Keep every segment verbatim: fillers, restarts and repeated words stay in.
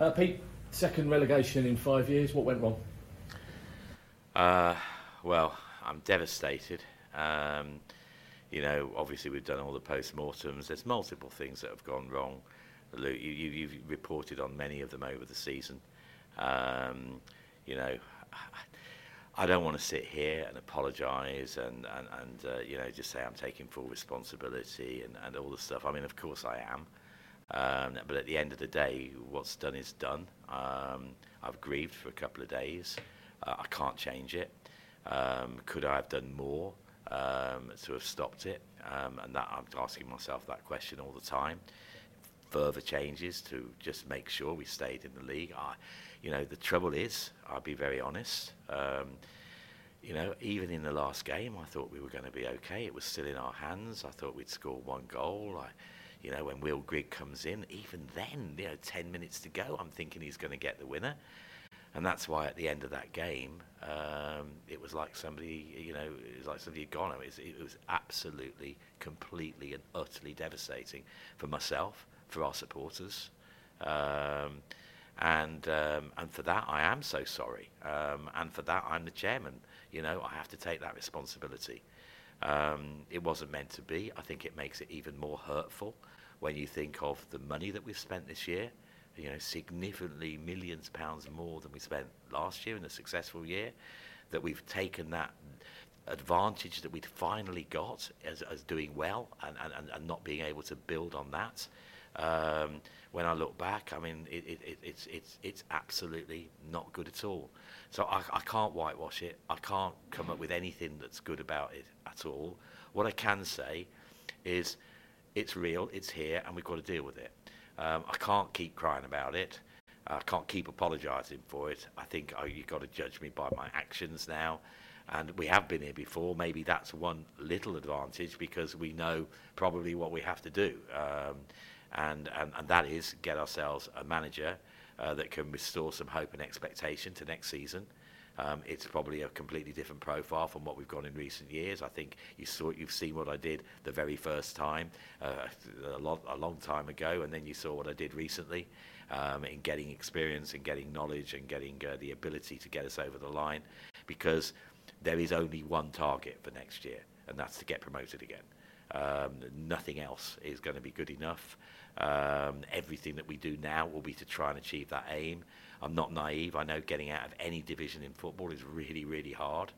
Uh, Pete, second relegation in five years. What went wrong? Uh, well, I'm devastated. Um, you know, obviously we've done all the post-mortems. There's multiple things that have gone wrong. Lou, you, you've reported on many of them over the season. Um, you know, I don't want to sit here and apologise and, and, and uh, you know, just say I'm taking full responsibility and, and all the stuff. I mean, of course I am. Um, but at the end of the day, what's done is done. Um, I've grieved for a couple of days. Uh, I can't change it. Um, could I have done more um, to have stopped it? Um, and that, I'm asking myself that question all the time. Further changes to just make sure we stayed in the league. I, you know, the trouble is, I'll be very honest, um, you know, even in the last game, I thought we were going to be okay. It was still in our hands. I thought we'd score one goal. I, you know, when Will Grigg comes in, even then, you know, ten minutes to go, I'm thinking he's going to get the winner. And that's why at the end of that game, um, it was like somebody, you know, it was like somebody had gone. It was, it was absolutely, completely and utterly devastating for myself, for our supporters. Um, and um, and for that, I am so sorry. Um, and for that, I'm the chairman. You know, I have to take that responsibility. Um, it wasn't meant to be. I think it makes it even more hurtful when you think of the money that we've spent this year. You know, significantly millions of pounds more than we spent last year in a successful year, that we've taken that advantage that we'd finally got as, as doing well and, and, and not being able to build on that. Um, when I look back, I mean, it, it, it's it's it's absolutely not good at all. So I, I can't whitewash it. I can't come up with anything that's good about it at all. What I can say is it's real, it's here, and we've got to deal with it. Um, I can't keep crying about it. I can't keep apologising for it. I think oh, you've got to judge me by my actions now. And we have been here before. Maybe that's one little advantage because we know probably what we have to do. Um, and, and, and that is get ourselves a manager uh, that can restore some hope and expectation to next season. Um, it's probably a completely different profile from what we've got in recent years. I think you saw, you've seen what I did the very first time, uh, a, lot, a long time ago, and then you saw what I did recently um, in getting experience and getting knowledge and getting uh, the ability to get us over the line, because there is only one target for next year, and that's to get promoted again. Um, nothing else is going to be good enough. Um, everything that we do now will be to try and achieve that aim. I'm not naive. I know getting out of any division in football is really, really hard.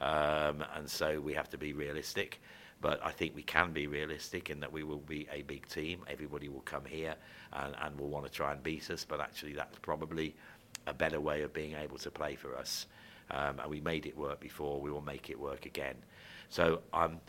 Um, and so we have to be realistic. But I think we can be realistic in that we will be a big team. Everybody will come here and, and will want to try and beat us. But actually, that's probably a better way of being able to play for us. Um, and we made it work before. We will make it work again. So I'm... Um,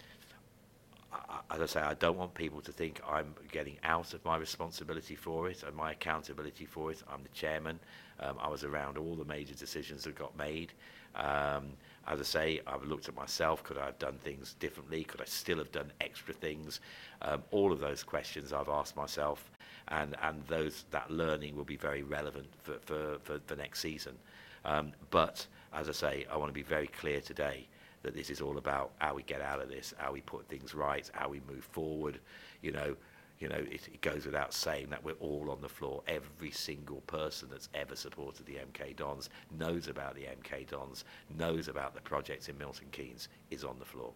as I say, I don't want people to think I'm getting out of my responsibility for it and my accountability for it. I'm the chairman. Um, I was around all the major decisions that got made. Um, as I say, I've looked at myself. Could I have done things differently? Could I still have done extra things? Um, all of those questions I've asked myself, and, and those that learning will be very relevant for, for, for the next season. Um, but, as I say, I want to be very clear today that this is all about how we get out of this, how we put things right, how we move forward. You know, you know, it, it goes without saying that we're all on the floor. Every single person that's ever supported the M K Dons knows about the M K Dons, knows about the project in Milton Keynes, is on the floor.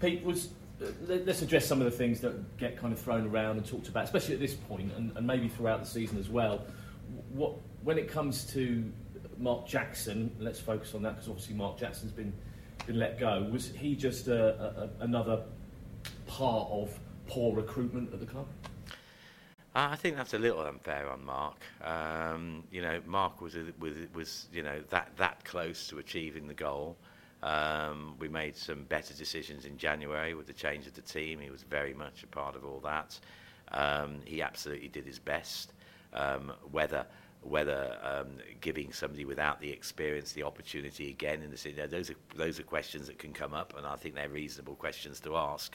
Pete, was, uh, let's address some of the things that get kind of thrown around and talked about, especially at this point, and, and maybe throughout the season as well. What when it comes to Mark Jackson, let's focus on that, because obviously Mark Jackson's been been let go. Was he just a, a, another part of poor recruitment at the club? I think that's a little unfair on Mark. Um, you know, Mark was was was you know that that close to achieving the goal. Um, we made some better decisions in January with the change of the team. He was very much a part of all that. Um, he absolutely did his best. Um, whether whether um, giving somebody without the experience the opportunity again in the city, those are, those are questions that can come up, and I think they're reasonable questions to ask.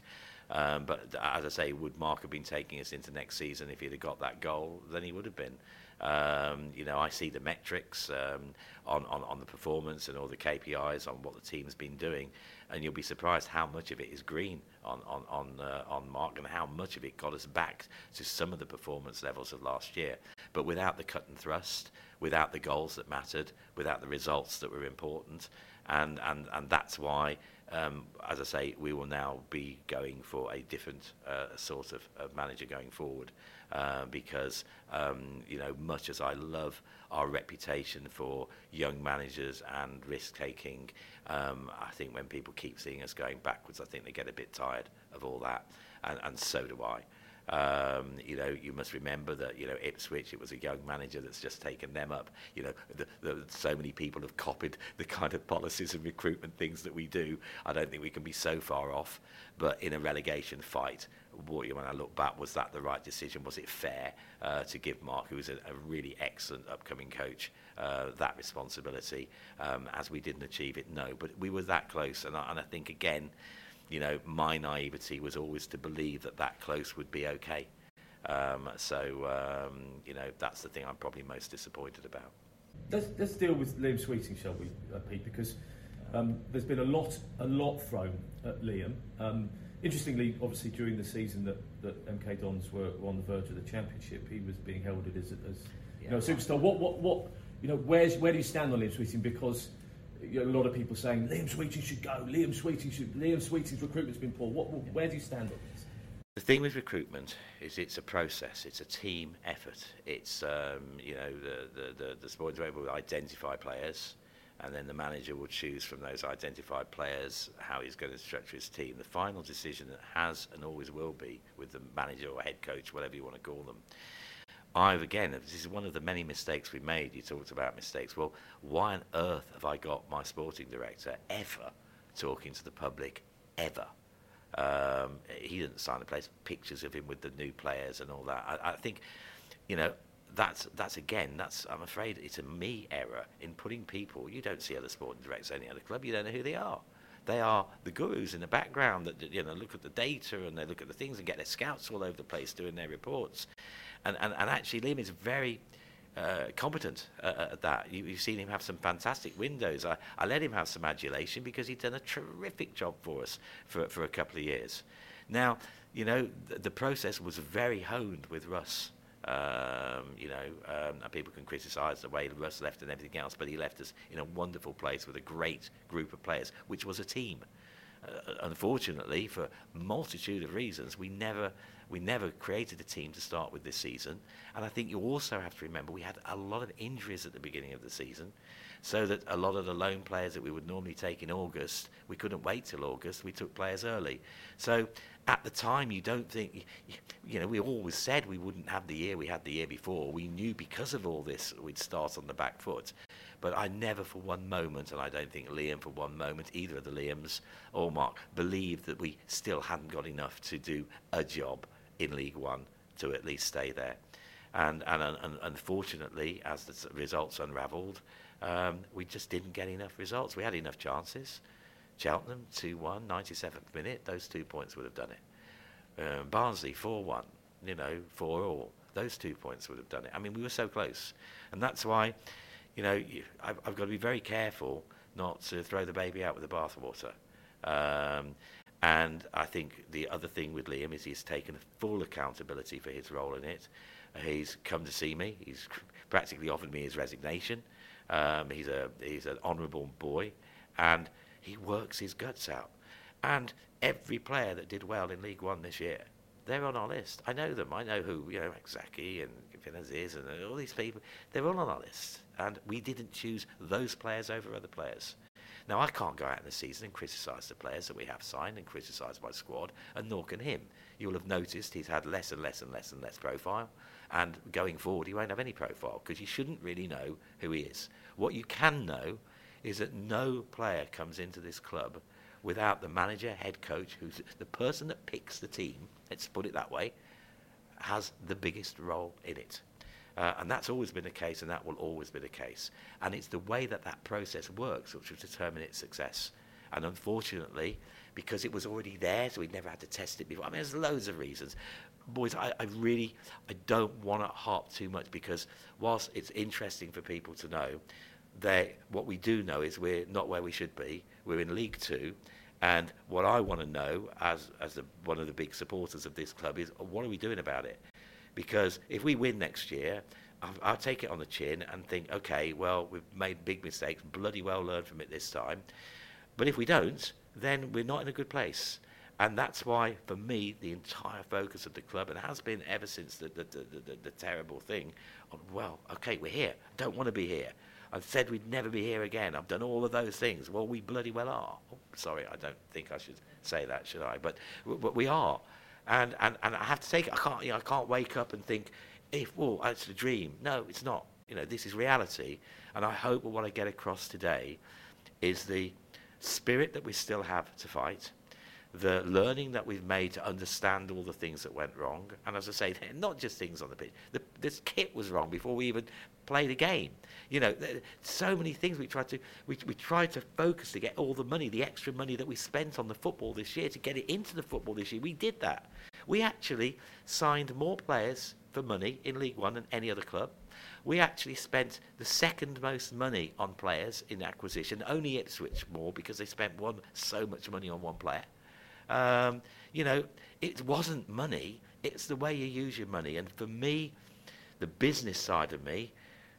Um, but as I say, would Mark have been taking us into next season if he'd have got that goal? Then he would have been. Um, you know, I see the metrics um, on, on, on the performance and all the K P Is on what the team's been doing, and you'll be surprised how much of it is green on on on, uh, on Mark, and how much of it got us back to some of the performance levels of last year. But without the cut and thrust, without the goals that mattered, without the results that were important, and and, and that's why, um, as I say, we will now be going for a different uh, sort of, of manager going forward. Uh, because, um, you know, much as I love our reputation for young managers and risk-taking, um, I think when people keep seeing us going backwards, I think they get a bit tired of all that, and, and so do I. Um, you know, you must remember that, you know, Ipswich, it was a young manager that's just taken them up. You know, the, the, so many people have copied the kind of policies and recruitment things that we do. I don't think we can be so far off, but in a relegation fight, what, when I look back, was that the right decision? Was it fair uh, to give Mark, who is a, a really excellent upcoming coach, uh, that responsibility? Um, as we didn't achieve it, no, but we were that close, and I, and I think again, you know, my naivety was always to believe that that close would be okay. Um, so, um, you know, that's the thing I'm probably most disappointed about. Let's, let's deal with Liam Sweeting, shall we, uh, Pete? Because um, there's been a lot, a lot thrown at Liam. Um, Interestingly, obviously, during the season that, that M K Dons were on the verge of the Championship, he was being heralded as, as yeah. you know, a superstar. What, what, what, you know, where's, where do you stand on Liam Sweeting? Because you know, a lot of people saying Liam Sweeting should go, Liam Sweeting should, Liam Sweeting's recruitment's been poor. What, what, where do you stand on this? The thing with recruitment is it's a process, it's a team effort. It's um, you know, the the the, the sports were able to identify players. And then the manager will choose from those identified players how he's going to structure his team. The final decision that has and always will be with the manager or head coach, whatever you want to call them. I've, again, this is one of the many mistakes we made. You talked about mistakes. Well, why on earth have I got my sporting director ever talking to the public, ever? Um, he didn't sign the place, pictures of him with the new players and all that. I, I think, you know, That's that's again. That's I'm afraid it's a me error in putting people. You don't see other sporting directors in any other club. You don't know who they are. They are the gurus in the background that, you know, look at the data and they look at the things and get their scouts all over the place doing their reports. And and, and actually, Liam is very uh, competent uh, at that. You, you've seen him have some fantastic windows. I, I let him have some adulation because he'd done a terrific job for us for for a couple of years. Now, you know, th- the process was very honed with Russ. Um, you know, um, and people can criticise the way Russ left and everything else, but he left us in a wonderful place with a great group of players, which was a team. Uh, unfortunately, for a multitude of reasons, we never we never created a team to start with this season. And I think you also have to remember we had a lot of injuries at the beginning of the season, so that a lot of the loan players that we would normally take in August, we couldn't wait till August. We took players early. So at the time, you don't think, you know, we always said we wouldn't have the year we had the year before. We knew because of all this we'd start on the back foot. But I never for one moment, and I don't think Liam for one moment, either of the Liams or Mark, believed that we still hadn't got enough to do a job in League One to at least stay there. And, and, and unfortunately, as the results unravelled, Um, we just didn't get enough results. We had enough chances. Cheltenham, two one, ninety-seventh minute, those two points would have done it. Um, Barnsley, four one, you know, four all, those two points would have done it. I mean, we were so close. And that's why, you know, you, I've, I've got to be very careful not to throw the baby out with the bathwater. Um, and I think the other thing with Liam is he's taken full accountability for his role in it. He's come to see me. He's practically offered me his resignation. Um, he's a he's an honourable boy, and he works his guts out. And every player that did well in League One this year, they're on our list. I know them. I know who, you know, Zaki and Finazzi and all these people. They're all on our list, and we didn't choose those players over other players. Now, I can't go out in the season and criticise the players that we have signed and criticise my squad, and nor can him. You'll have noticed he's had less and less and less and less profile. And going forward, he won't have any profile because you shouldn't really know who he is. What you can know is that no player comes into this club without the manager, head coach, who's the person that picks the team, let's put it that way, has the biggest role in it. Uh, and that's always been the case, and that will always be the case. And it's the way that that process works which will determine its success. And unfortunately, because it was already there, so we'd never had to test it before. I mean, there's loads of reasons. Boys, I, I really, I don't want to harp too much, because whilst it's interesting for people to know, that what we do know is we're not where we should be. We're in League Two, and what I want to know as, as the, one of the big supporters of this club is, what are we doing about it? Because if we win next year, I'll, I'll take it on the chin and think, okay, well, we've made big mistakes, bloody well learned from it this time. But if we don't, then we're not in a good place. And that's why, for me, the entire focus of the club, and it has been ever since the, the, the, the, the terrible thing, on, well, okay, we're here. I don't want to be here. I've said we'd never be here again. I've done all of those things. Well, we bloody well are. Oh, sorry, I don't think I should say that, should I? But but we are, and and, and I have to take it. I can't you know, I can't wake up and think, if well, it's a dream. No, it's not. You know, this is reality. And I hope what I get across today is the spirit that we still have to fight, the learning that we've made to understand all the things that went wrong. And as I say, not just things on the pitch. The, this kit was wrong before we even played a game. You know, so many things we tried to, we, we tried to focus to get all the money, the extra money that we spent on the football this year, to get it into the football this year. We did that. We actually signed more players for money in League One than any other club. We actually spent the second most money on players in acquisition, only Ipswich more, because they spent one so much money on one player. Um, you know, it wasn't money, it's the way you use your money. And for me, the business side of me,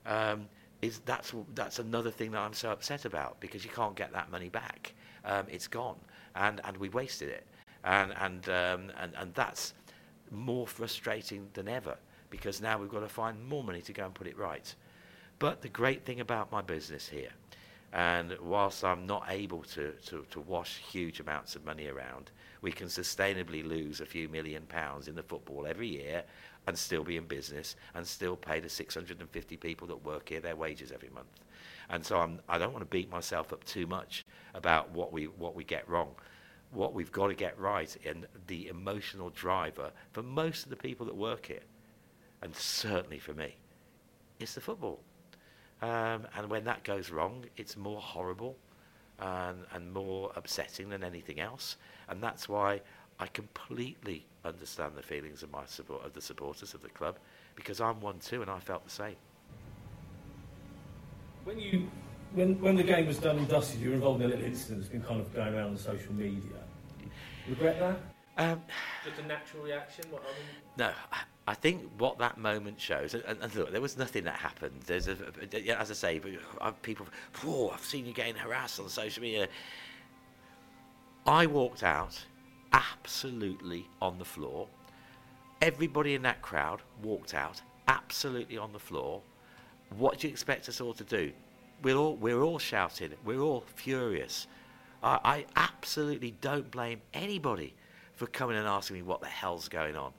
um, is that's that's another thing that I'm so upset about, because you can't get that money back. Um, it's gone, and, and we wasted it. And and, um, and and that's more frustrating than ever, because now we've got to find more money to go and put it right. But the great thing about my business here, and whilst I'm not able to, to, to wash huge amounts of money around, we can sustainably lose a few million pounds in the football every year and still be in business and still pay the six hundred fifty people that work here their wages every month. And so I'm, I don't want to beat myself up too much about what we what we get wrong. What we've got to get right, and the emotional driver for most of the people that work here, and certainly for me, is the football. Um, and when that goes wrong, it's more horrible and, and more upsetting than anything else. And that's why I completely understand the feelings of my support, of the supporters of the club, because I'm one too, and I felt the same. When you, when when the game was done and dusted, you were involved in a little incident that's been kind of going around on social media. Regret that? Um, Just a natural reaction? What, I mean? No. I, I think what that moment shows, and, and look, there was nothing that happened. There's a, as I say, people, oh, I've seen you getting harassed on social media. I walked out absolutely on the floor. Everybody in that crowd walked out absolutely on the floor. What do you expect us all to do? We're all, we're all shouting. We're all furious. I, I absolutely don't blame anybody for coming and asking me what the hell's going on.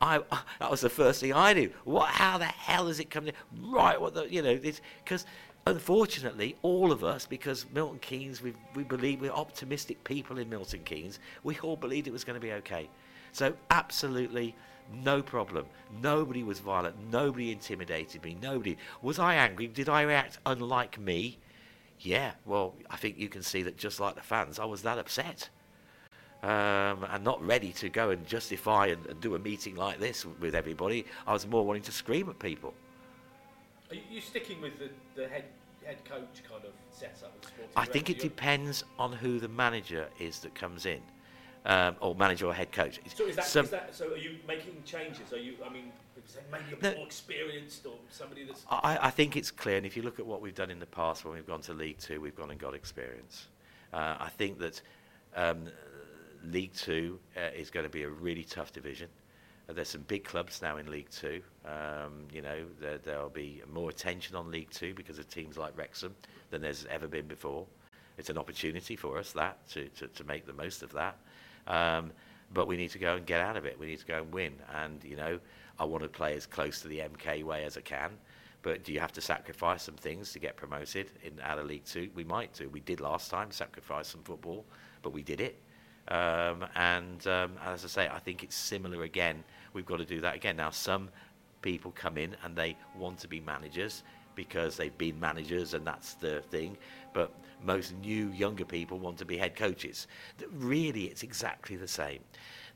I, that was the first thing I knew. What? How the hell is it coming? Right, what the, you know, because unfortunately, all of us, because Milton Keynes, we we believe we're optimistic people in Milton Keynes, we all believed it was going to be okay. So absolutely no problem. Nobody was violent. Nobody intimidated me. Nobody. Was I angry? Did I react unlike me? Yeah. Well, I think you can see that just like the fans, I was that upset. Um, and not ready to go and justify and, and do a meeting like this with everybody. I was more wanting to scream at people. Are you sticking with the, the head head coach kind of setup? I think it depends on who the manager is that comes in, um, or manager or head coach. So is that, Some, is that so? Are you making changes? Are you? I mean, maybe you're no, more experienced or somebody that's. I, I think it's clear, and if you look at what we've done in the past when we've gone to League Two, we've gone and got experience. Uh, I think that. Um, League Two uh, is going to be a really tough division. Uh, there's some big clubs now in League Two. Um, you know, there, there'll be more attention on League Two because of teams like Wrexham than there's ever been before. It's an opportunity for us that to, to, to make the most of that. Um, but we need to go and get out of it. We need to go and win. And, you know, I want to play as close to the M K way as I can. But do you have to sacrifice some things to get promoted in out of League Two? We might do. We did last time, sacrifice some football, but we did it. Um, and um, as I say, I think it's similar again. We've got to do that again. Now, some people come in and they want to be managers. because they've been managers and that's the thing. But most new, younger people want to be head coaches. Really, it's exactly the same.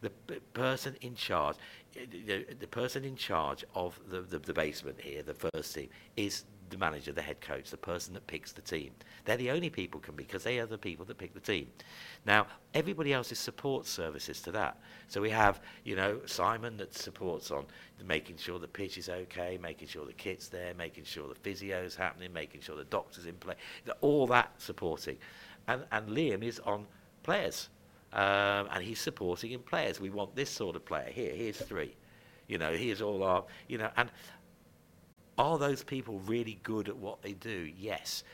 The p- person in charge, the, the person in charge of the, the, the basement here, the first team, is the manager, the head coach, the person that picks the team. They're the only people can be, because they are the people that pick the team. Now, everybody else is support services to that. So we have, you know, Simon that supports on making sure the pitch is okay, making sure the kit's there, making sure the physio's happening, making sure the doctor's in play, all that supporting. And, and Liam is on players, um, and he's supporting in players. We want this sort of player here. Here's three. You know, here's all our, you know, and are those people really good at what they do? Yes.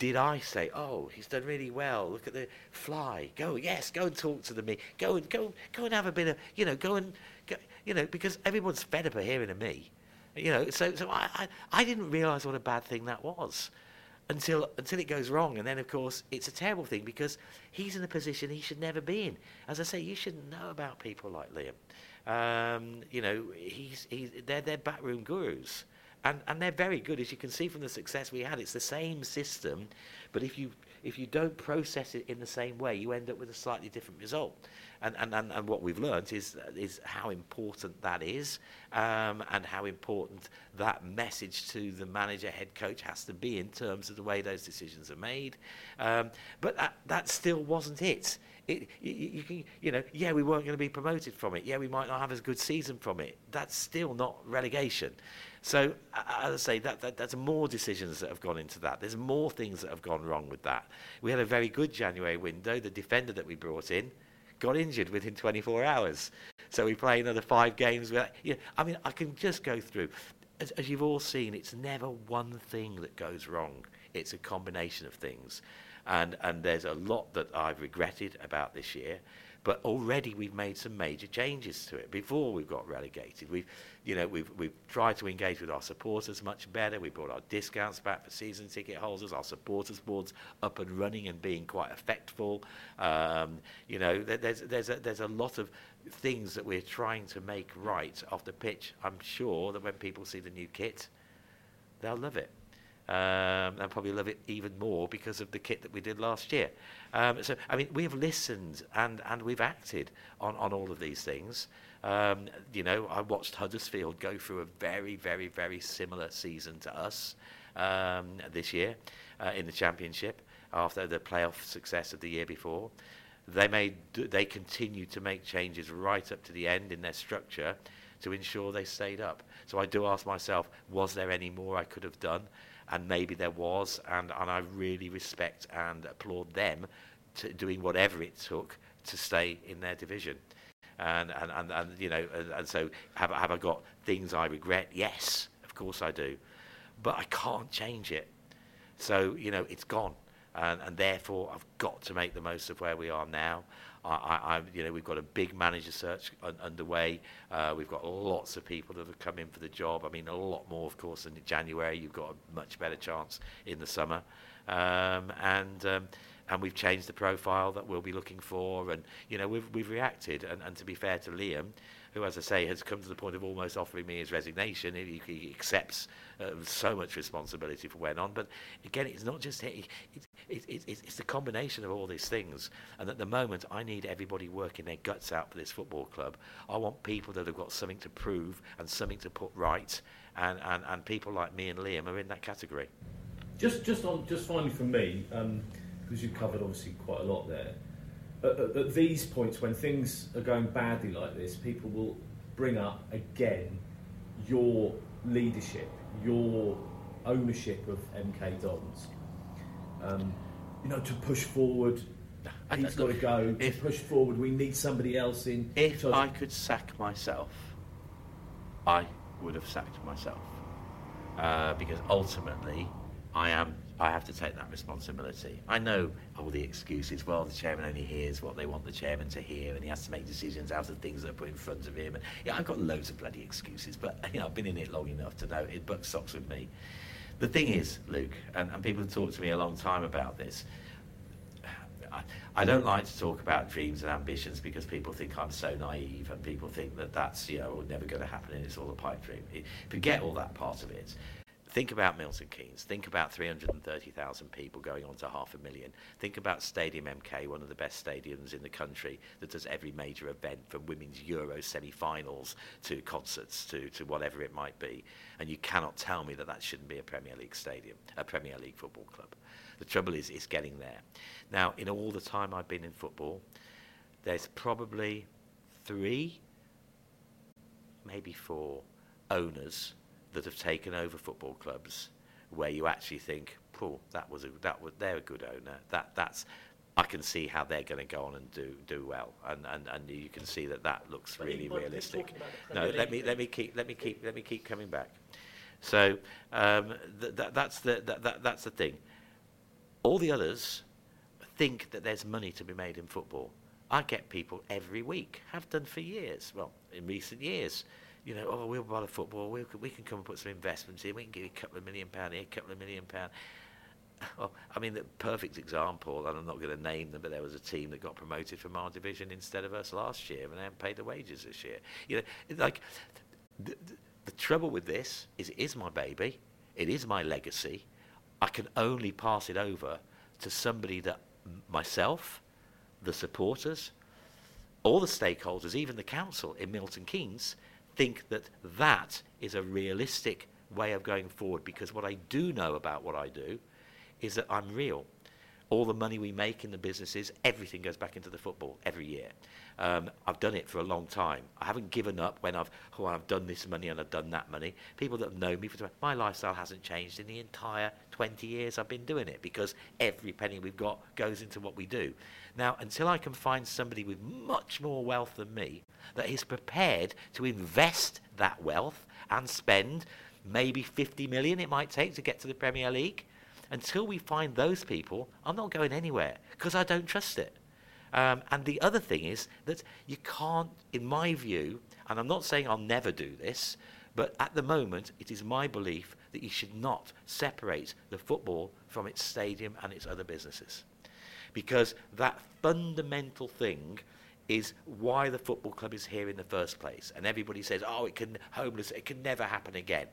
Did I say, oh, he's done really well. Look at the fly. Go, yes, go and talk to the me. Go and go, go and have a bit of, you know, go and, go, you know, because everyone's fed up of hearing a me, you know. So, so I, I, I didn't realise what a bad thing that was, until until it goes wrong, and then of course it's a terrible thing because he's in a position he should never be in. As I say, you shouldn't know about people like Liam. Um, you know, he's he's they're they're backroom gurus. And, and they're very good, as you can see from the success we had. It's the same system, but if you if you don't process it in the same way, you end up with a slightly different result. And and, and, and what we've learnt is is how important that is, um, and how important that message to the manager, head coach, has to be in terms of the way those decisions are made. Um, but that, that still wasn't it. It, you, you can, you know, yeah, we weren't going to be promoted from it. Yeah, we might not have as good season from it. That's still not relegation. So, as I say, that, that that's more decisions that have gone into that. There's more things that have gone wrong with that. We had a very good January window. The defender that we brought in got injured within twenty-four hours. So we play another five games. With, you know, I mean, I can just go through. As, as you've all seen, it's never one thing that goes wrong. It's a combination of things. And and there's a lot that I've regretted about this year, but already we've made some major changes to it. Before we got relegated, we've, you know, we've we've tried to engage with our supporters much better. We brought our discounts back for season ticket holders. Our supporters boards up and running and being quite effectful. Um, you know, there, there's there's a, there's a lot of things that we're trying to make right off the pitch. I'm sure that when people see the new kit, they'll love it. Um, and probably love it even more because of the kit that we did last year. Um, so, I mean, we've listened and, and we've acted on, on all of these things. Um, you know, I watched Huddersfield go through a very, very, very similar season to us um, this year uh, in the Championship after the playoff success of the year before. They made, they continued to make changes right up to the end in their structure to ensure they stayed up. So I do ask myself, was there any more I could have done? And maybe there was, and, and I really respect and applaud them to doing whatever it took to stay in their division. And, and, and, and you know, and, and so have, have I got things I regret? Yes, of course I do. But I can't change it. So, you know, it's gone. And, and therefore, I've got to make the most of where we are now. I, I, you know, we've got a big manager search un- underway. Uh, we've got lots of people that have come in for the job. I mean, a lot more, of course, in January. You've got a much better chance in the summer. Um, and um, and we've changed the profile that we'll be looking for. And, you know, we've we've reacted. And, and to be fair to Liam, who, as I say, has come to the point of almost offering me his resignation. He, he accepts uh, so much responsibility for what went on. But again, it's not just it, it, it, it, it's the combination of all these things. And at the moment, I need everybody working their guts out for this football club. I want people that have got something to prove and something to put right. And, and, and people like me and Liam are in that category. Just just on just finally from me, um, because you've covered obviously quite a lot there. At, at, at these points, when things are going badly like this, people will bring up again your leadership, your ownership of M K Dons. Um, you know, to push forward, he's got to go. If, to push forward, we need somebody else in. If so, I could sack myself, I would have sacked myself uh, because ultimately, I am. I have to take that responsibility. I know all the excuses. Well, the chairman only hears what they want the chairman to hear, and he has to make decisions out of things that are put in front of him. And yeah, I've got loads of bloody excuses, but you know, I've been in it long enough to know it buck stops with me. The thing is, Luke, and, and people have talked to me a long time about this, I, I don't like to talk about dreams and ambitions because people think I'm so naive and people think that that's, you know, never going to happen and it's all a pipe dream. Forget all that part of it. Think about Milton Keynes. Think about three hundred thirty thousand people going on to half a million. Think about Stadium M K, one of the best stadiums in the country that does every major event from women's Euro semi-finals to concerts to, to whatever it might be. And you cannot tell me that that shouldn't be a Premier League stadium, a Premier League football club. The trouble is, it's getting there. Now, in all the time I've been in football, there's probably three, maybe four owners that have taken over football clubs, where you actually think, "Poor, that was a that was they're a good owner. That that's I can see how they're going to go on and do do well, and and, and you can see that that looks but really realistic." No, let me let me keep let me keep let me keep coming back. So um, th- th- that's the th- th- that's the thing. All the others think that there's money to be made in football. I get people every week, have done for years. Well, in recent years. You know, oh, we'll buy the football, we'll, we can come and put some investments in, we can give you a couple of million pound here, a couple of million pound. Well, I mean, the perfect example, and I'm not going to name them, but there was a team that got promoted from our division instead of us last year, and they haven't paid the wages this year. You know, like, the, the, the trouble with this is it is my baby, it is my legacy. I can only pass it over to somebody that myself, the supporters, all the stakeholders, even the council in Milton Keynes, think that that is a realistic way of going forward, because what I do know about what I do is that I'm real. All the money we make in the businesses, everything goes back into the football every year. Um, I've done it for a long time. I haven't given up when I've, oh, I've done this money and I've done that money. People that have known me, for my lifestyle hasn't changed in the entire twenty years I've been doing it, because every penny we've got goes into what we do. Now, until I can find somebody with much more wealth than me that is prepared to invest that wealth and spend maybe fifty million it might take to get to the Premier League, until we find those people, I'm not going anywhere, because I don't trust it. Um, and the other thing is that you can't, in my view, and I'm not saying I'll never do this, but at the moment, it is my belief that you should not separate the football from its stadium and its other businesses. Because that fundamental thing is why the football club is here in the first place. And everybody says, oh, it can homeless, it can never happen again.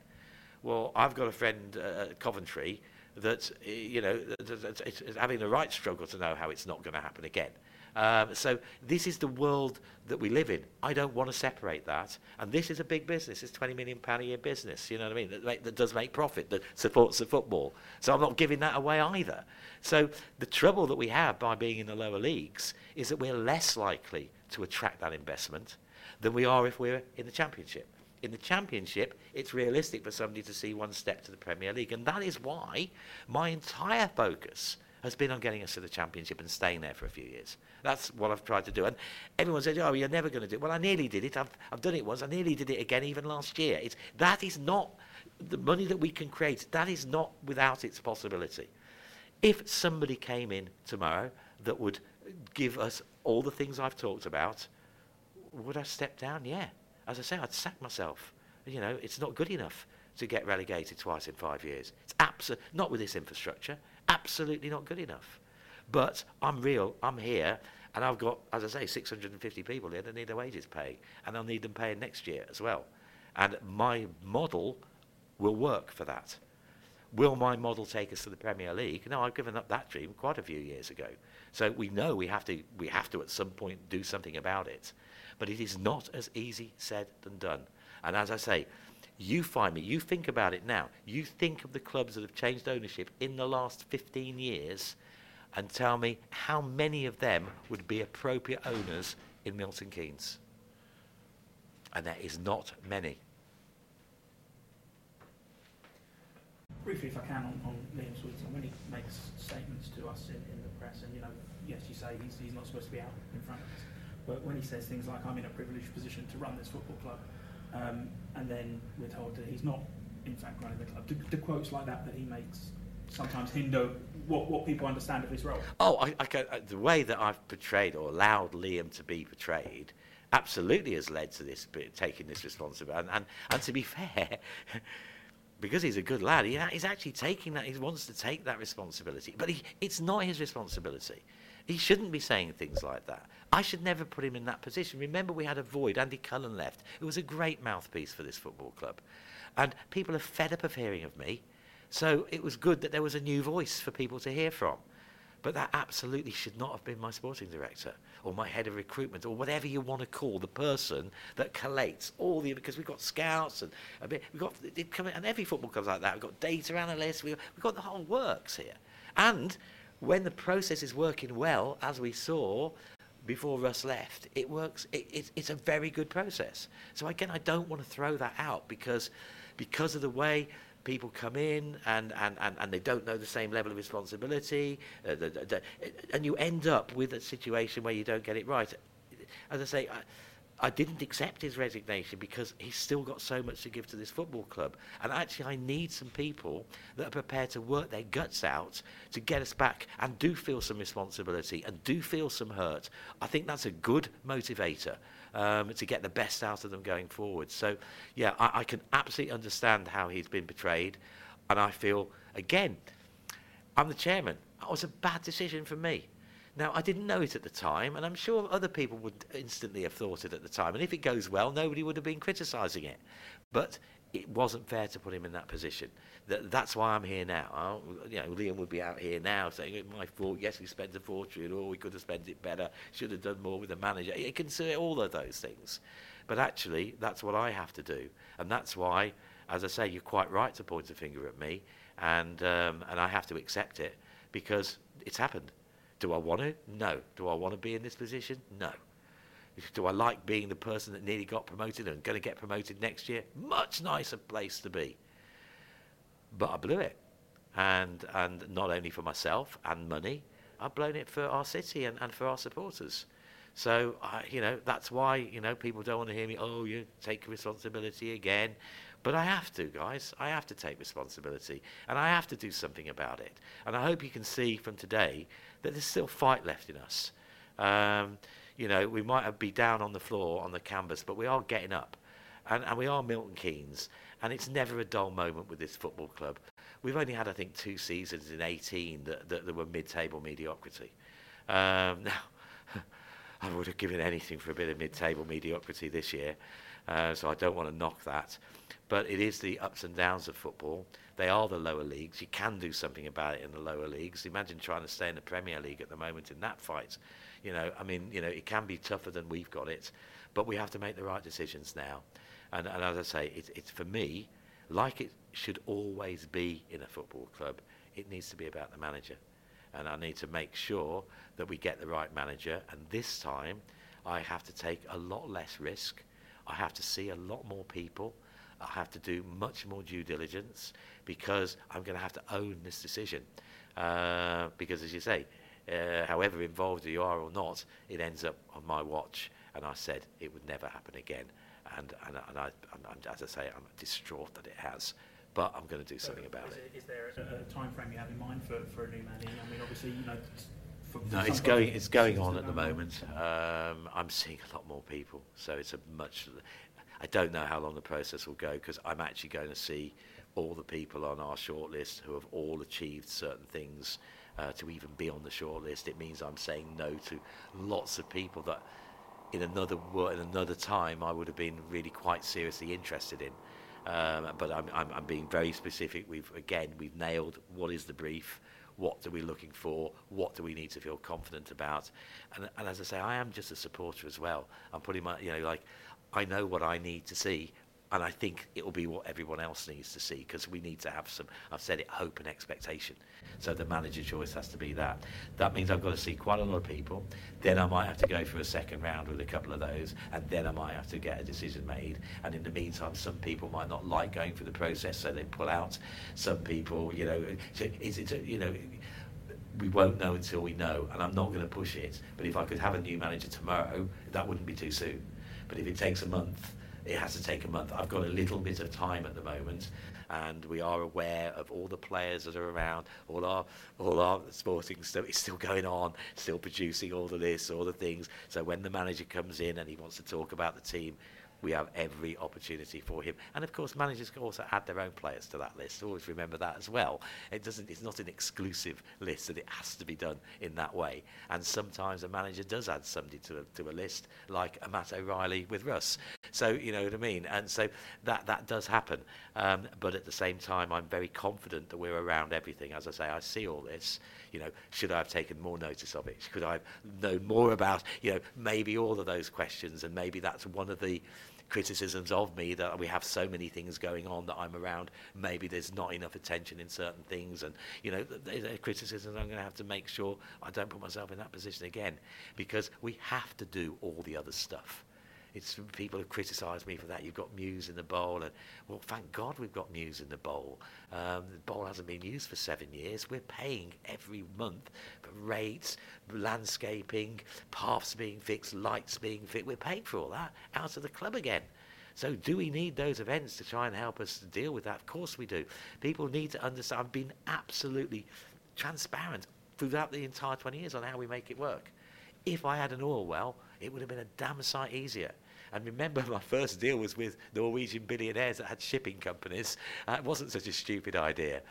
Well, I've got a friend uh, at Coventry that, you know, it's having the right struggle to know how it's not going to happen again. Um, so this is the world that we live in. I don't want to separate that. And this is a big business. It's twenty million pounds a year business, you know what I mean, that, make, that does make profit, that supports the football. So I'm not giving that away either. So the trouble that we have by being in the lower leagues is that we're less likely to attract that investment than we are if we're in the Championship. In the Championship, it's realistic for somebody to see one step to the Premier League. And that is why my entire focus has been on getting us to the Championship and staying there for a few years. That's what I've tried to do. And everyone says, oh, you're never going to do it. Well, I nearly did it. I've, I've done it once. I nearly did it again, even last year. It's, that is not the money that we can create. That is not without its possibility. If somebody came in tomorrow that would give us all the things I've talked about, would I step down? Yeah. As I say, I'd sack myself. You know, it's not good enough to get relegated twice in five years. It's abso- not with this infrastructure, absolutely not good enough. But I'm real, I'm here, and I've got, as I say, six hundred fifty people here that need their wages paid, and I'll need them paying next year as well. And my model will work for that. Will my model take us to the Premier League? No, I've given up that dream quite a few years ago. So we know we have to, we have to at some point do something about it. But it is not as easy said than done. And as I say, you find me, you think about it now, you think of the clubs that have changed ownership in the last fifteen years and tell me how many of them would be appropriate owners in Milton Keynes. And there is not many. Briefly, if I can, on, on Liam Sweeting, when he makes statements to us in, in the press, and, you know, yes, you say he's, he's not supposed to be out in front of us. But when he says things like, I'm in a privileged position to run this football club, um, and then we're told that he's not, in fact, running the club, do, do quotes like that that he makes sometimes hinder what, what people understand of his role? Oh, I, I can, uh, the way that I've portrayed or allowed Liam to be portrayed absolutely has led to this, taking this responsibility. And, and, and to be fair, because he's a good lad, he, he's actually taking that, he wants to take that responsibility. But he, it's not his responsibility. He shouldn't be saying things like that. I should never put him in that position. Remember, we had a void. Andy Cullen left. It was a great mouthpiece for this football club. And people are fed up of hearing of me. So it was good that there was a new voice for people to hear from. But that absolutely should not have been my sporting director or my head of recruitment or whatever you want to call the person that collates all the... Because we've got scouts and a bit, we've got... And every football club's like that. We've got data analysts. We've got the whole works here. And when the process is working well, as we saw before Russ left, it works. It, it, it's a very good process. So again, I don't want to throw that out because because of the way... people come in and, and, and, and they don't know the same level of responsibility, uh, the, the, the, and you end up with a situation where you don't get it right. As I say, I, I didn't accept his resignation because he's still got so much to give to this football club. And actually, I need some people that are prepared to work their guts out to get us back and do feel some responsibility and do feel some hurt. I think that's a good motivator. Um, to get the best out of them going forward. So, yeah, I, I can absolutely understand how he's been betrayed. And I feel, again, I'm the chairman. That was a bad decision for me. Now, I didn't know it at the time, and I'm sure other people would instantly have thought it at the time. And if it goes well, nobody would have been criticising it. But it wasn't fair to put him in that position. That, that's why I'm here now. I, you know, Liam would be out here now saying, it's my fault, yes, we spent a fortune, or we could have spent it better, should have done more with the manager. You can say all of those things. But actually, that's what I have to do. And that's why, as I say, you're quite right to point a finger at me, and um, and I have to accept it, because it's happened. Do I want to? No. Do I want to be in this position? No. Do I like being the person that nearly got promoted and going to get promoted next year? Much nicer place to be. But I blew it. And and not only for myself and money, I've blown it for our city and, and for our supporters. So, I, you know, that's why, you know, people don't want to hear me, oh, you take responsibility again. But I have to, guys. I have to take responsibility. And I have to do something about it. And I hope you can see from today that there's still fight left in us. Um... You know, we might be down on the floor, on the canvas, but we are getting up. And, and we are Milton Keynes. And it's never a dull moment with this football club. We've only had, I think, two seasons in eighteen that, that, that were mid-table mediocrity. Um, now, I would have given anything for a bit of mid-table mediocrity this year. Uh, so I don't want to knock that. But it is the ups and downs of football. They are the lower leagues. You can do something about it in the lower leagues. Imagine trying to stay in the Premier League at the moment in that fight. You know, I mean, you know, it can be tougher than we've got it, but we have to make the right decisions now. And, and as I say, it, it's for me, like it should always be in a football club, it needs to be about the manager. And I need to make sure that we get the right manager. And this time, I have to take a lot less risk. I have to see a lot more people. I have to do much more due diligence because I'm going to have to own this decision. Uh, because as you say, Uh, however involved you are or not, it ends up on my watch, and I said it would never happen again. And and, and I, I'm, as I say, I'm distraught that it has, but I'm going to do something about is it. Is there a, a time frame you have in mind for, for a new man in? I mean, obviously, you know. For, for no, it's going it's going on at the moment. Um, I'm seeing a lot more people, so it's a much. I don't know how long the process will go because I'm actually going to see all the people on our shortlist who have all achieved certain things. Uh, to even be on the shortlist, it means I'm saying no to lots of people that, in another wor- in another time, I would have been really quite seriously interested in. Um, but I'm, I'm I'm being very specific. We've again we've nailed what is the brief, what are we looking for, what do we need to feel confident about, and and as I say, I am just a supporter as well. I'm putting my you know like, I know what I need to see. And I think it will be what everyone else needs to see because we need to have some, I've said it, hope and expectation. So the manager choice has to be that. That means I've got to see quite a lot of people. Then I might have to go for a second round with a couple of those. And then I might have to get a decision made. And in the meantime, some people might not like going through the process, so they pull out. Some people, you know, so is it, you know, we won't know until we know. And I'm not going to push it. But if I could have a new manager tomorrow, that wouldn't be too soon. But if it takes a month, it has to take a month. I've got a little bit of time at the moment, and we are aware of all the players that are around, all our all our sporting stuff is still going on, still producing all the lists, all the things. So when the manager comes in and he wants to talk about the team, we have every opportunity for him. And of course, managers can also add their own players to that list. Always remember that as well. It doesn't. It's not an exclusive list that it has to be done in that way. And sometimes a manager does add somebody to a, to a list, like a Matt O'Reilly with Russ. So you know what I mean. And so that that does happen. Um, but at the same time, I'm very confident that we're around everything. As I say, I see all this. You know, should I have taken more notice of it? Could I have known more about, you know, maybe all of those questions? And maybe that's one of the criticisms of me, that we have so many things going on that I'm around. Maybe there's not enough attention in certain things. And, you know, there's a criticism. I'm going to have to make sure I don't put myself in that position again, because we have to do all the other stuff. It's people who criticise me for that. You've got Muse in the bowl, and well, thank God we've got Muse in the bowl. Um, the bowl hasn't been used for seven years. We're paying every month for rates, landscaping, paths being fixed, lights being fixed. We're paying for all that out of the club again. So do we need those events to try and help us deal with that? Of course we do. People need to understand. I've been absolutely transparent throughout the entire twenty years on how we make it work. If I had an oil well, it would have been a damn sight easier. And remember, my first deal was with Norwegian billionaires that had shipping companies. Uh, it wasn't such a stupid idea.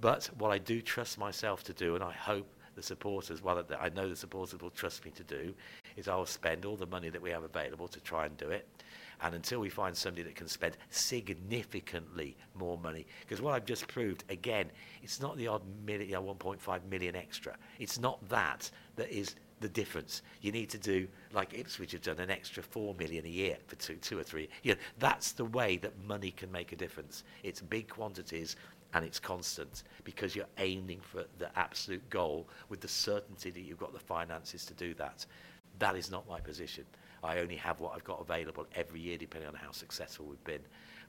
But what I do trust myself to do, and I hope the supporters, well, I know the supporters will trust me to do, is I will spend all the money that we have available to try and do it. And until we find somebody that can spend significantly more money, because what I've just proved, again, it's not the odd million, you know, one point five million extra. It's not that that is the difference. You need to do, like Ipswich have done, an extra four million a year for two, two or three. You know, that's the way that money can make a difference. It's big quantities and it's constant, because you're aiming for the absolute goal with the certainty that you've got the finances to do that. That is not my position. I only have what I've got available every year, depending on how successful we've been.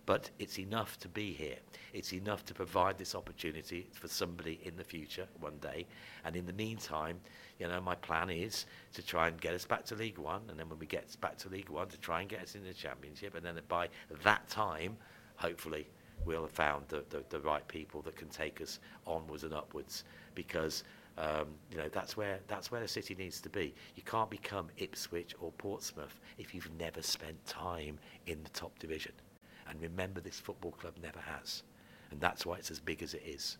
But it's enough to be here. It's enough to provide this opportunity for somebody in the future, one day. And in the meantime, you know, my plan is to try and get us back to League One, and then when we get back to League One, to try and get us in the Championship. And then by that time, hopefully, we'll have found the, the, the right people that can take us onwards and upwards, because Um, you know, that's where that's where the city needs to be. You can't become Ipswich or Portsmouth if you've never spent time in the top division. And remember, this football club never has, and that's why it's as big as it is.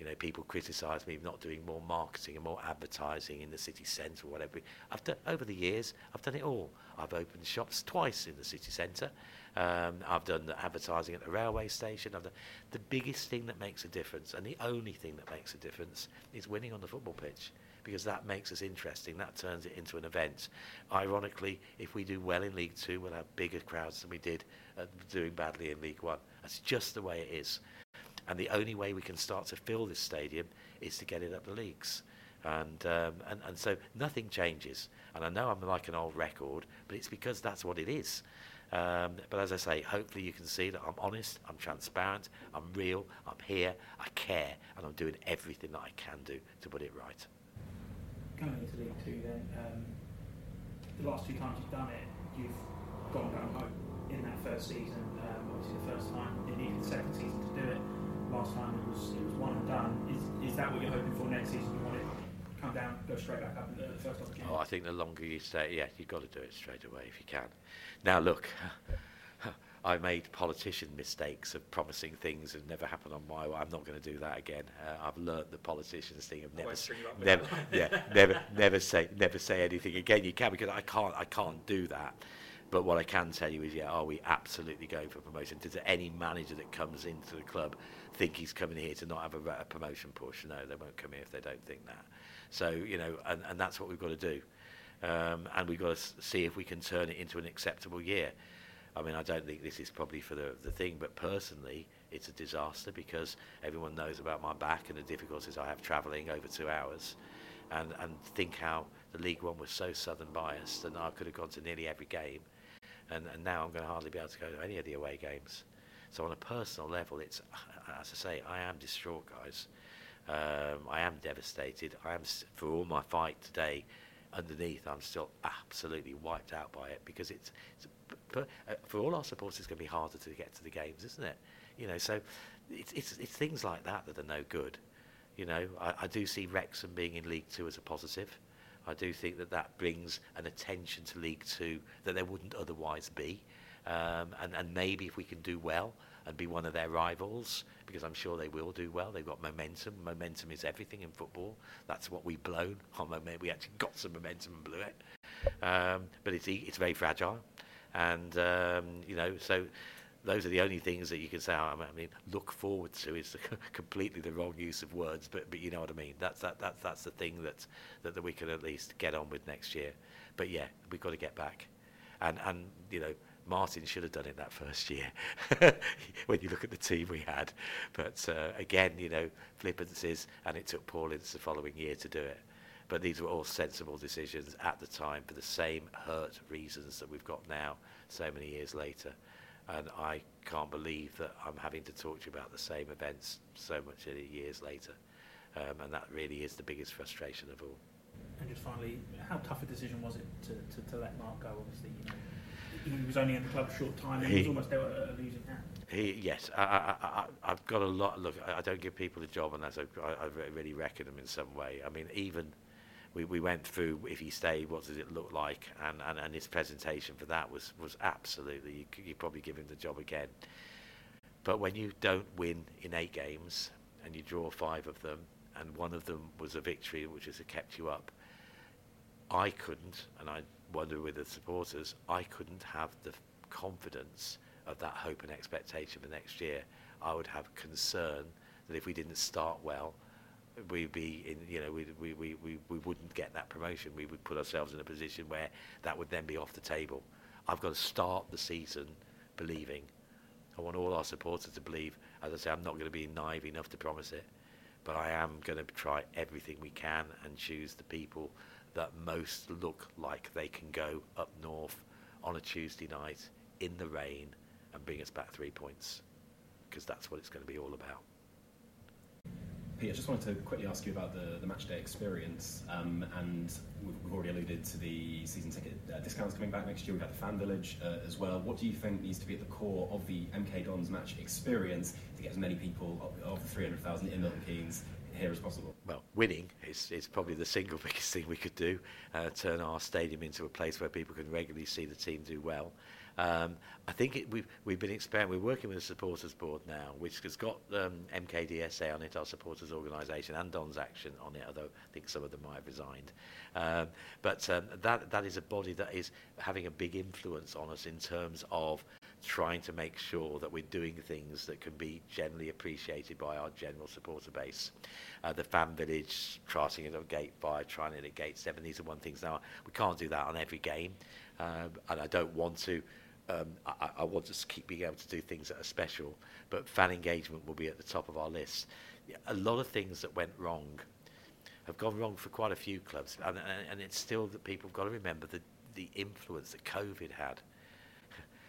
You know, people criticise me for not doing more marketing and more advertising in the city centre or whatever. I've done, over the years, I've done it all. I've opened shops twice in the city centre. Um, I've done the advertising at the railway station. I've done, the biggest thing that makes a difference, and the only thing that makes a difference, is winning on the football pitch, because that makes us interesting. That turns it into an event. Ironically, if we do well in League Two, we'll have bigger crowds than we did uh, doing badly in League One. That's just the way it is. And the only way we can start to fill this stadium is to get it up the leagues. And, um, and and so nothing changes. And I know I'm like an old record, but it's because that's what it is. Um, but as I say, hopefully you can see that I'm honest, I'm transparent, I'm real, I'm here, I care, and I'm doing everything that I can do to put it right. Going into League Two then, um, the last two times you've done it, you've gone down home in that first season. Um, obviously the first time, you needed the second season to do it. Last time it was it was one and done. Is is that what you're hoping for next season? You want it to come down, go straight back up at the first opportunity? Oh, I think the longer you stay, yeah, you've got to do it straight away if you can. Now look, I made politician mistakes of promising things that never happened on my way. I'm not going to do that again. Uh, I've learnt the politicians thing of never, never, yeah, never, never say never say anything again. You can, because I can't I can't do that. But what I can tell you is, yeah, are we absolutely going for promotion? Does any manager that comes into the club think he's coming here to not have a, a promotion push? No, they won't come here if they don't think that. So, you know, and, and that's what we've got to do. Um, and we've got to see if we can turn it into an acceptable year. I mean, I don't think this is probably for the, the thing, but personally, it's a disaster, because everyone knows about my back and the difficulties I have travelling over two hours. And, and think how the League One was so southern biased, and I could have gone to nearly every game. And, and now I'm going to hardly be able to go to any of the away games. So on a personal level, it's, as I say, I am distraught, guys. Um, I am devastated. I am, for all my fight today, underneath, I'm still absolutely wiped out by it, because it's, it's for, uh, for all our supporters, it's going to be harder to get to the games, isn't it? You know, so it's it's, it's things like that that are no good. You know, I, I do see Wrexham being in League Two as a positive. I do think that that brings an attention to League Two that there wouldn't otherwise be. um, and, and maybe if we can do well and be one of their rivals, because I'm sure they will do well. They've got momentum. Momentum is everything in football. That's what we've blown. We actually got some momentum and blew it. Um, but it's it's very fragile. And, um, you know, so those are the only things that you can say, I mean, look forward to is completely the wrong use of words, but, but you know what I mean. That's that, that that's the thing that, that, that we can at least get on with next year. But, yeah, we've got to get back. And, and you know, Martin should have done it that first year when you look at the team we had. But uh, again, you know, flippancies, and it took Paul Ince the following year to do it. But these were all sensible decisions at the time for the same hurt reasons that we've got now so many years later. And I can't believe that I'm having to talk to you about the same events so much years later. Um, and that really is the biggest frustration of all. And just finally, how tough a decision was it to, to, to let Mark go, obviously? You know? He was only in the club a short time, and he was almost there at a losing hand. He, yes, I, I, I, I've got a lot. Look, I, I don't give people a job unless I, I, I really reckon them in some way. I mean, even we, we went through, if he stayed, what does it look like? And, and, and his presentation for that was, was absolutely, you could, you'd probably give him the job again. But when you don't win in eight games, and you draw five of them, and one of them was a victory, which has kept you up, I couldn't, and I wonder with the supporters, I couldn't have the confidence of that hope and expectation for next year. I would have concern that if we didn't start well, we'd be in, you know, we we we we wouldn't get that promotion. We would put ourselves in a position where that would then be off the table. I've got to start the season believing. I want all our supporters to believe. As I say, I'm not going to be naive enough to promise it, but I am going to try everything we can and choose the people that most look like they can go up north on a Tuesday night in the rain and bring us back three points, because that's what it's going to be all about. Pete, I just wanted to quickly ask you about the, the match day experience, um, and we've already alluded to the season ticket uh, discounts coming back next year. We've had the fan village uh, as well. What do you think needs to be at the core of the M K Dons match experience to get as many people of, of the three hundred thousand in Milton Keynes here as possible? Well, winning is, is probably the single biggest thing we could do, uh, turn our stadium into a place where people can regularly see the team do well. Um, I think it, we've, we've been experimenting. We're working with the supporters board now, which has got um, M K D S A on it, our supporters organisation, and Don's Action on it, although I think some of them might have resigned. Um, but um, that that is a body that is having a big influence on us in terms of trying to make sure that we're doing things that can be generally appreciated by our general supporter base. Uh, the fan village, trying it at gate five, trying it at gate seven, these are one things now. We can't do that on every game, um, and I don't want to. Um, I, I want to keep being able to do things that are special, but fan engagement will be at the top of our list. A lot of things that went wrong have gone wrong for quite a few clubs, and, and, and it's still that people have got to remember the, the influence that COVID had.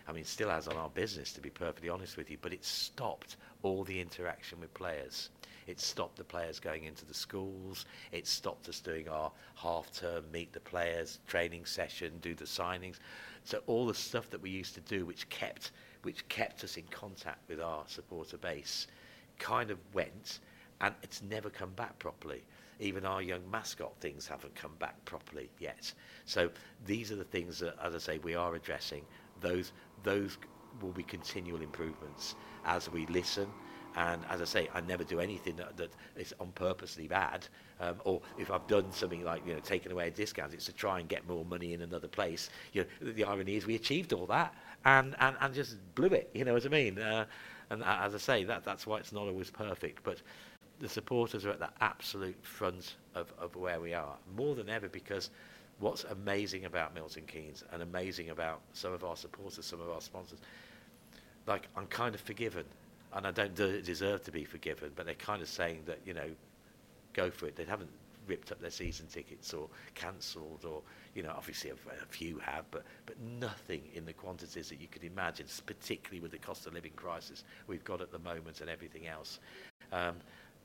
I mean, still has on our business, to be perfectly honest with you, but it stopped all the interaction with players. It stopped the players going into the schools. It stopped us doing our half-term meet the players, training session, do the signings. So all the stuff that we used to do, which kept which kept us in contact with our supporter base, kind of went, and it's never come back properly. Even our young mascot things haven't come back properly yet. So these are the things that, as I say, we are addressing. Those those will be continual improvements as we listen. And as I say, I never do anything that, that is on purposely bad. Um, or if I've done something like, you know, taking away a discount, it's to try and get more money in another place. You know, the irony is we achieved all that and, and, and just blew it. You know what I mean? Uh, and as I say, that that's why it's not always perfect. But the supporters are at the absolute front of, of where we are, more than ever, because what's amazing about Milton Keynes and amazing about some of our supporters, some of our sponsors, like, I'm kind of forgiven. And I don't de- deserve to be forgiven, but they're kind of saying that, you know, go for it. They haven't ripped up their season tickets or cancelled, or, you know, obviously a, a few have, but, but nothing in the quantities that you could imagine, particularly with the cost of living crisis we've got at the moment and everything else. Um,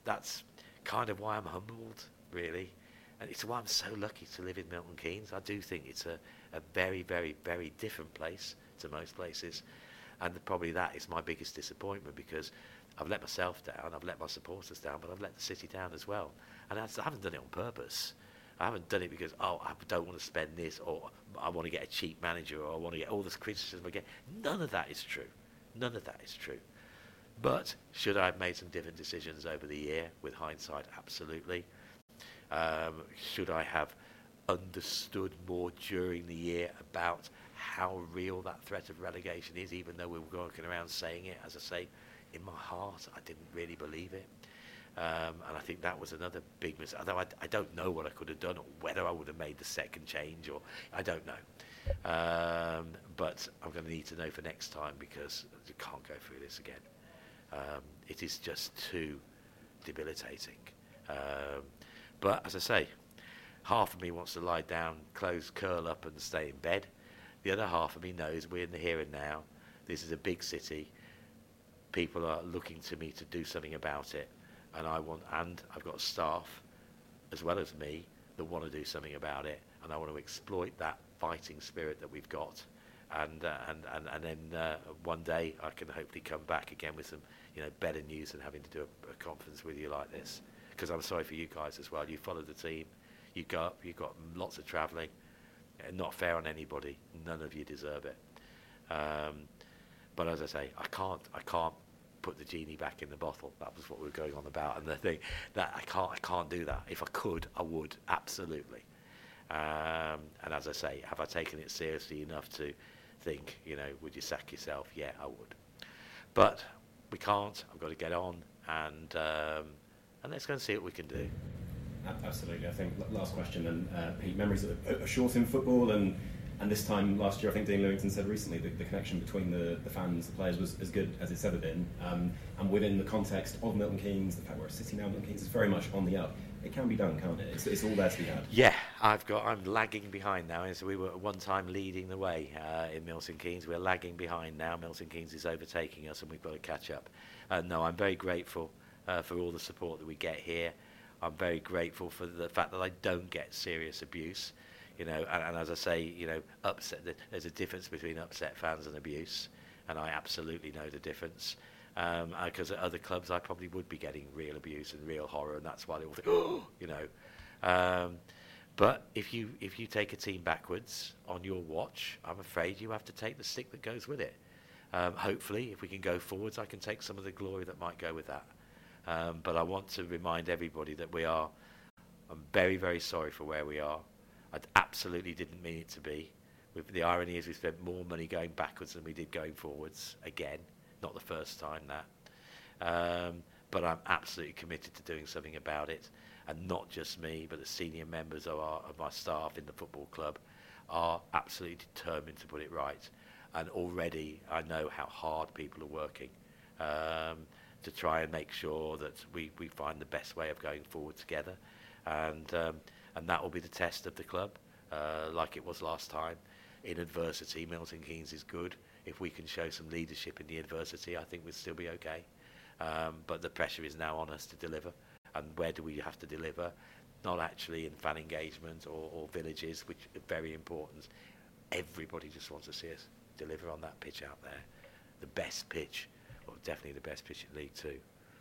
that's kind of why I'm humbled, really. And it's why I'm so lucky to live in Milton Keynes. I do think it's a, a very, very, very different place to most places. And probably that is my biggest disappointment, because I've let myself down, I've let my supporters down, but I've let the city down as well. And that's, I haven't done it on purpose. I haven't done it because, oh, I don't want to spend this, or I want to get a cheap manager, or I want to get all this criticism again. None of that is true. None of that is true. But should I have made some different decisions over the year with hindsight? Absolutely. Um, should I have understood more during the year about how real that threat of relegation is, even though we were walking around saying it? As I say, in my heart, I didn't really believe it. Um, and I think that was another big mistake. Although I, I don't know what I could have done, or whether I would have made the second change, or I don't know. Um, but I'm going to need to know for next time, because I can't go through this again. Um, it is just too debilitating. Um, but as I say, half of me wants to lie down, close, curl up, and stay in bed. The other half of me knows we're in the here and now. This is a big city. People are looking to me to do something about it. And I want, and I've got staff, as well as me, that want to do something about it, and I want to exploit that fighting spirit that we've got, and uh, and and and then uh, one day I can hopefully come back again with some, you know, better news than having to do a, a conference with you like this. Because I'm sorry for you guys as well. You followed the team, you go up, you've got lots of travelling, and not fair on anybody. None of you deserve it. Um, but as I say, I can't, I can't. put the genie back in the bottle. That was what we were going on about, and the thing that I can't, I can't do that. If I could, I would absolutely. Um, and as I say, have I taken it seriously enough to think, you know, would you sack yourself? Yeah, I would. But we can't. I've got to get on, and um, and let's go and see what we can do. Absolutely. I think last question, and uh, Pete, memories of a short in football, and. And this time last year, I think Dean Lewington said recently that the connection between the, the fans, the players, was as good as it's ever been. Um, and within the context of Milton Keynes, the fact we're a city now, Milton Keynes is very much on the up. It can be done, can't it? It's, it's all there to be had. Yeah, I've got. I'm lagging behind now. So we were at one time leading the way uh, in Milton Keynes. We're lagging behind now. Milton Keynes is overtaking us, and we've got to catch up. Uh, no, I'm very grateful uh, for all the support that we get here. I'm very grateful for the fact that I don't get serious abuse. You know, and, and as I say, you know, upset. There's a difference between upset fans and abuse, and I absolutely know the difference. Because um, at other clubs, I probably would be getting real abuse and real horror, and that's why they all think, oh, you know. Um, but if you if you take a team backwards on your watch, I'm afraid you have to take the stick that goes with it. Um, hopefully, if we can go forwards, I can take some of the glory that might go with that. Um, but I want to remind everybody that we are. I'm very very sorry for where we are. I absolutely didn't mean it to be. With the irony is we spent more money going backwards than we did going forwards. Again, not the first time that. Um, but I'm absolutely committed to doing something about it. And not just me, but the senior members of, our, of my staff in the football club are absolutely determined to put it right. And already I know how hard people are working um, to try and make sure that we, we find the best way of going forward together. And... Um, And that will be the test of the club, uh, like it was last time. In adversity, Milton Keynes is good. If we can show some leadership in the adversity, I think we'll still be okay. Um, but the pressure is now on us to deliver. And where do we have to deliver? Not actually in fan engagement or, or villages, which are very important. Everybody just wants to see us deliver on that pitch out there. The best pitch, or well, definitely the best pitch in League Two.